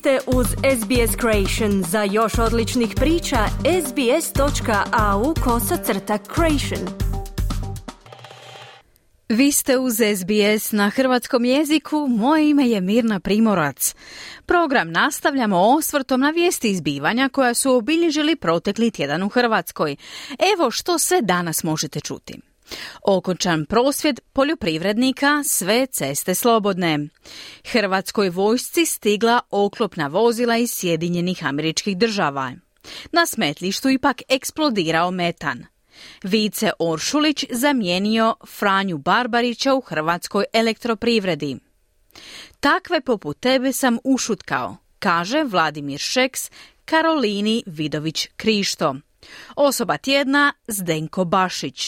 ste uz SBS Creation. Za još odličnih priča, sbs.au/creation. Vi ste uz SBS na hrvatskom jeziku, moje ime je Mirna Primorac. Program nastavljamo osvrtom na vijesti izbivanja koja su obilježili protekli tjedan u Hrvatskoj. Evo što sve danas možete čuti. Okončan prosvjed poljoprivrednika, sve ceste slobodne. Hrvatskoj vojsci stigla oklopna vozila iz Sjedinjenih Američkih Država. Na smetlištu ipak eksplodirao metan. Vice Oršulić zamijenio Franju Barbarića u Hrvatskoj elektroprivredi. Takve poput tebe sam ušutkao, kaže Vladimir Šeks Karolini Vidović-Krišto. Osoba tjedna Zdenko Bašić.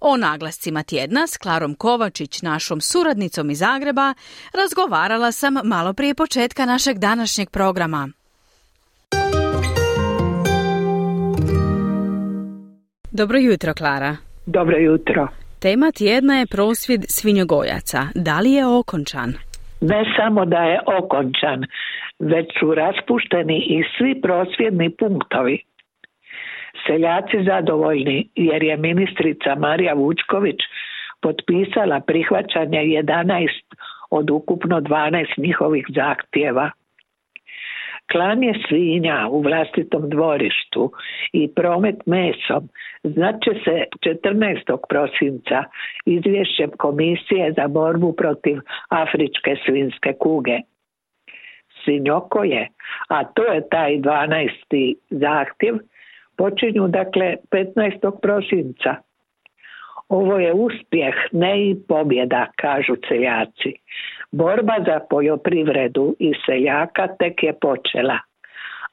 O naglascima tjedna s Klarom Kovačić, našom suradnicom iz Zagreba, razgovarala sam malo prije početka našeg današnjeg programa. Dobro jutro, Klara. Dobro jutro. Tema tjedna je prosvjed svinjogojaca. Da li je okončan? Ne samo da je okončan, već su raspušteni i svi prosvjedni punktovi. Seljaci zadovoljni jer je ministrica Marija Vučković potpisala prihvaćanje 11 od ukupno 12 njihovih zahtjeva. Klanje svinja u vlastitom dvorištu i promet mesom znače se 14. prosinca izvješćem Komisije za borbu protiv afričke svinjske kuge. Svinjokoje, a to je taj 12. zahtjev, počinju dakle 15. prosinca. Ovo je uspjeh, ne i pobjeda, kažu seljaci. Borba za poljoprivredu i seljaka tek je počela.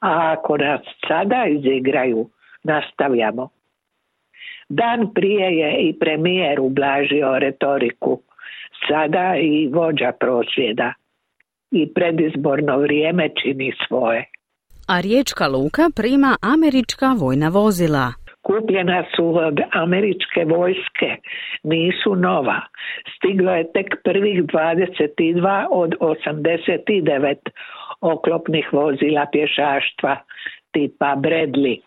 A ako nas sada izigraju, nastavljamo. Dan prije je i premijer ublažio retoriku. Sada i vođa prosvjeda. I predizborno vrijeme čini svoje. A Riječka luka prima američka vojna vozila. Kupljena su od američke vojske, nisu nova. Stiglo je tek prvih 22 od 89 oklopnih vozila pješaštva tipa Bradley.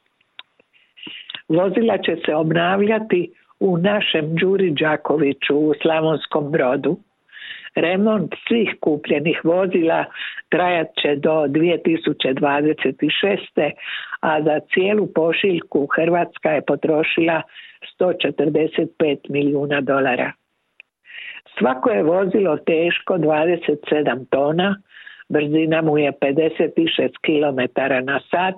Vozila će se obnavljati u našem Đuri Đakoviću u Slavonskom brodu. Remont svih kupljenih vozila trajat će do 2026. a za cijelu pošiljku Hrvatska je potrošila $145 milijuna. Svako je vozilo teško 27 tona, brzina mu je 56 km/h,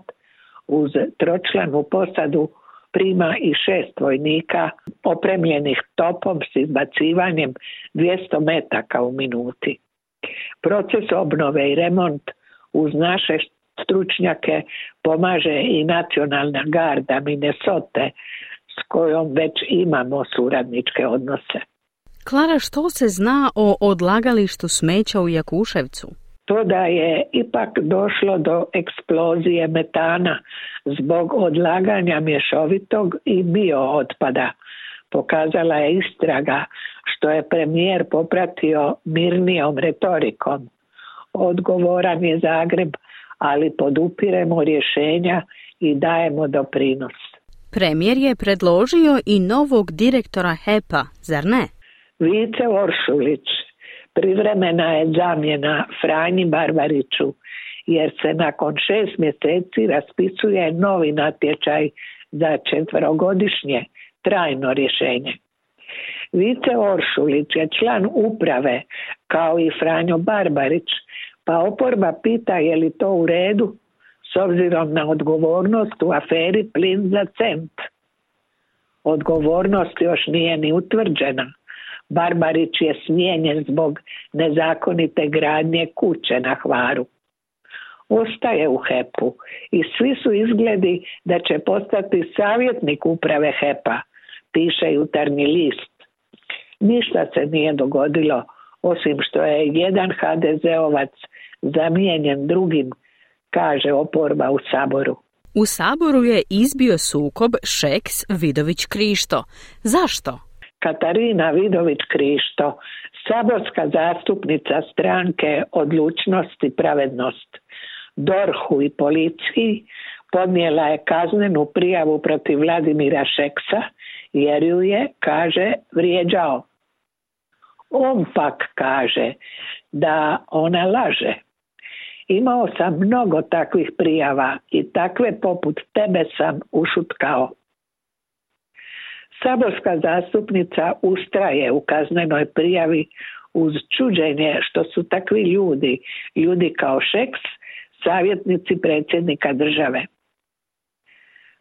uz tročlanu posadu prima i 6 vojnika opremljenih topom s izbacivanjem 200 metaka u minuti. Proces obnove i remont uz naše stručnjake pomaže i Nacionalna garda Minnesota, s kojom već imamo suradničke odnose. Klara, što se zna o odlagalištu smeća u Jakuševcu? To da je ipak došlo do eksplozije metana zbog odlaganja mješovitog i biootpada, pokazala je istraga, što je premijer popratio mirnijom retorikom. Odgovoran je Zagreb, ali podupiremo rješenja i dajemo doprinos. Premijer je predložio i novog direktora HEP-a, zar ne? Vice Oršulić privremena je zamjena Franji Barbariću, jer se nakon 6 mjeseci raspisuje novi natječaj za 4-godišnje trajno rješenje. Vice Oršulić je član uprave kao i Franjo Barbarić, pa oporba pita je li to u redu s obzirom na odgovornost u aferi plin za cent. Odgovornost još nije ni utvrđena. Barbarić je smijenjen zbog nezakonite gradnje kuće na Hvaru. Ostaje u HEP-u i svi su izgledi da će postati savjetnik uprave HEP-a, piše Jutarnji list. Ništa se nije dogodilo, osim što je jedan HDZ-ovac zamijenjen drugim, kaže oporba u Saboru. U Saboru je izbio sukob Šeks-Vidović-Krišto. Zašto? Karolina Vidović-Krišto, saborska zastupnica stranke Odlučnost i pravednost, DORH-u i policiji, podnijela je kaznenu prijavu protiv Vladimira Šeksa jer ju je, kaže, vrijeđao. On pak kaže da ona laže. Imao sam mnogo takvih prijava i takve poput tebe sam ušutkao. Saborska zastupnica ustraje u kaznenoj prijavi uz čuđenje što su takvi ljudi kao Šeks, savjetnici predsjednika države.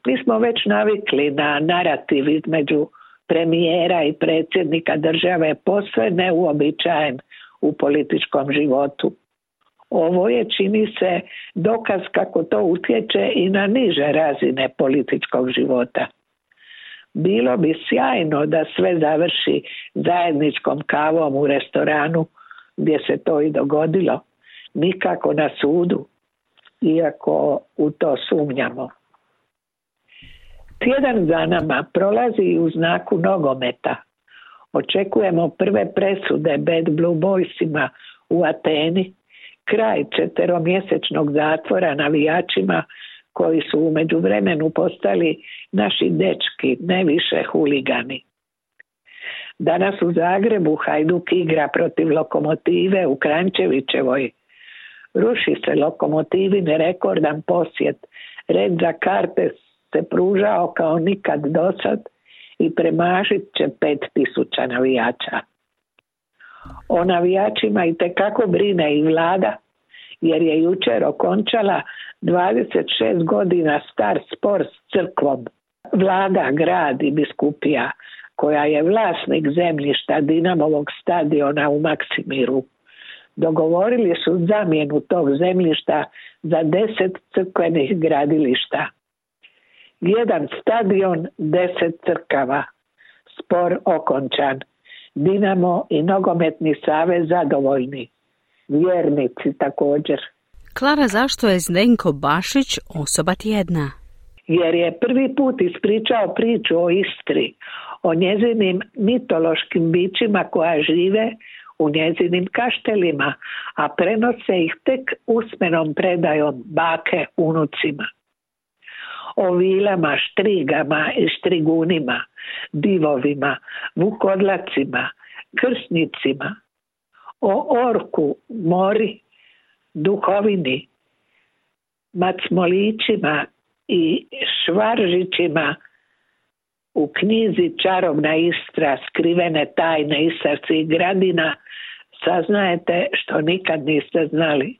Mi smo već navikli na narativ između premijera i predsjednika države, posve neuobičajen u političkom životu. Ovo je, čini se, dokaz kako to utječe i na niže razine političkog života. Bilo bi sjajno da sve završi zajedničkom kavom u restoranu gdje se to i dogodilo, nikako na sudu, iako u to sumnjamo. Tjedan za nama prolazi u znaku nogometa. Očekujemo prve presude Bad Blue Boysima u Ateni, kraj 4-mjesečnog zatvora navijačima koji su u međuvremenu postali naši dečki, ne više huligani. Danas u Zagrebu Hajduk igra protiv Lokomotive u Kranjčevićevoj. Ruši se Lokomotivin rekordan posjet. Red za karte se pružao kao nikad dosad i premažit će 5.000 navijača. O navijačima itekako brine i vlada, jer je jučer okončala 26 godina star spor s crkvom. Vlada, grad i biskupija, koja je vlasnik zemljišta Dinamovog stadiona u Maksimiru, dogovorili su zamjenu tog zemljišta za 10 crkvenih gradilišta. 1 stadion, 10 crkava. Spor okončan. Dinamo i nogometni savez zadovoljni. Vjernici također. Klara, zašto je Zdenko Bašić osoba tjedna? Jer je prvi put ispričao priču o Istri, o njezinim mitološkim bićima koja žive u njezinim kaštelima, a prenose ih tek usmenom predajom bake unucima. O vilama, štrigama i štrigunima, divovima, vukodlacima, krsnicima, o orku, mori, duhovini, macmolićima i švaržićima u knjizi Čarovna Istra skrivene tajne istarskih gradina saznajete što nikad niste znali.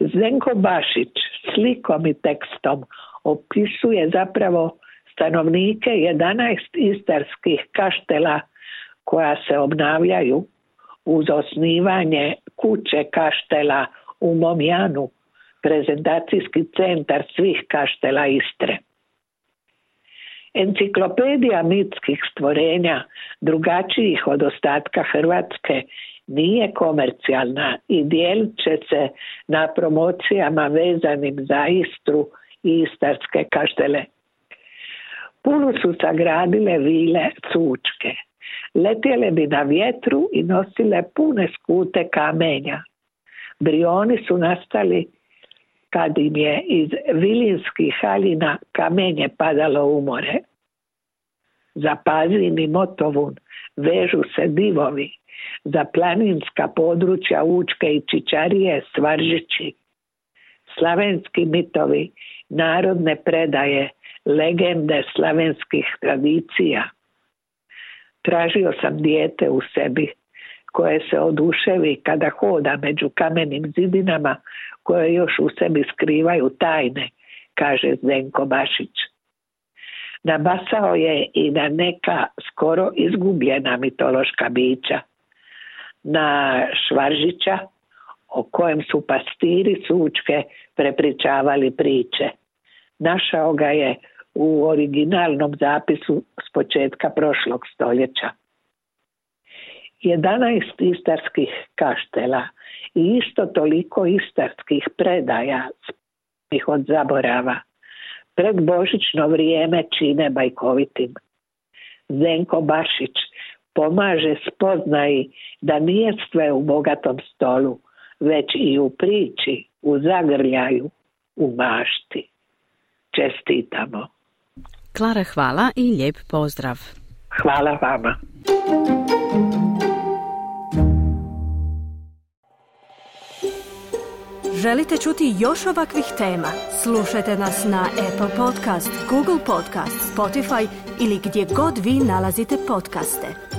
Zdenko Bašić slikom i tekstom opisuje zapravo stanovnike 11 istarskih kaštela koja se obnavljaju uz osnivanje kuće kaštela u Momijanu, prezentacijski centar svih kaštela Istre. Enciklopedija mitskih stvorenja drugačijih od ostatka Hrvatske nije komercijalna i dijelit će se na promocijama vezanim za Istru i istarske kaštele. Puno su sagradile vile Sučke. Letjele bi na vjetru i nosile pune skute kamenja. Brioni su nastali kad im je iz vilinskih haljina kamenje padalo u more. Za Pazin i Motovun vežu se divovi, za planinska područja Učke i Čičarije stvaržići. Slavenski mitovi, narodne predaje, legende slavenskih tradicija. Tražio sam dijete u sebi koje se oduševi kada hoda među kamenim zidinama koje još u sebi skrivaju tajne, kaže Zdenko Bašić. Nabasao je i na neka skoro izgubljena mitološka bića. Na Švaržića, o kojem su pastiri Sučke prepričavali priče. Našao ga je u originalnom zapisu s početka prošlog stoljeća. 11 istarskih kaštela i isto toliko istarskih predaja ih od zaborava pred božićno vrijeme čine bajkovitim. Zdenko Bašić pomaže spoznaji da nije sve u bogatom stolu, već i u priči, u zagrljaju, u mašti. Čestitamo. Klara, hvala i lijep pozdrav. Hvala vama. Želite čuti još ovakvih tema? Slušajte nas na Apple Podcast, Google Podcast, Spotify ili gdje god vi nalazite podcaste.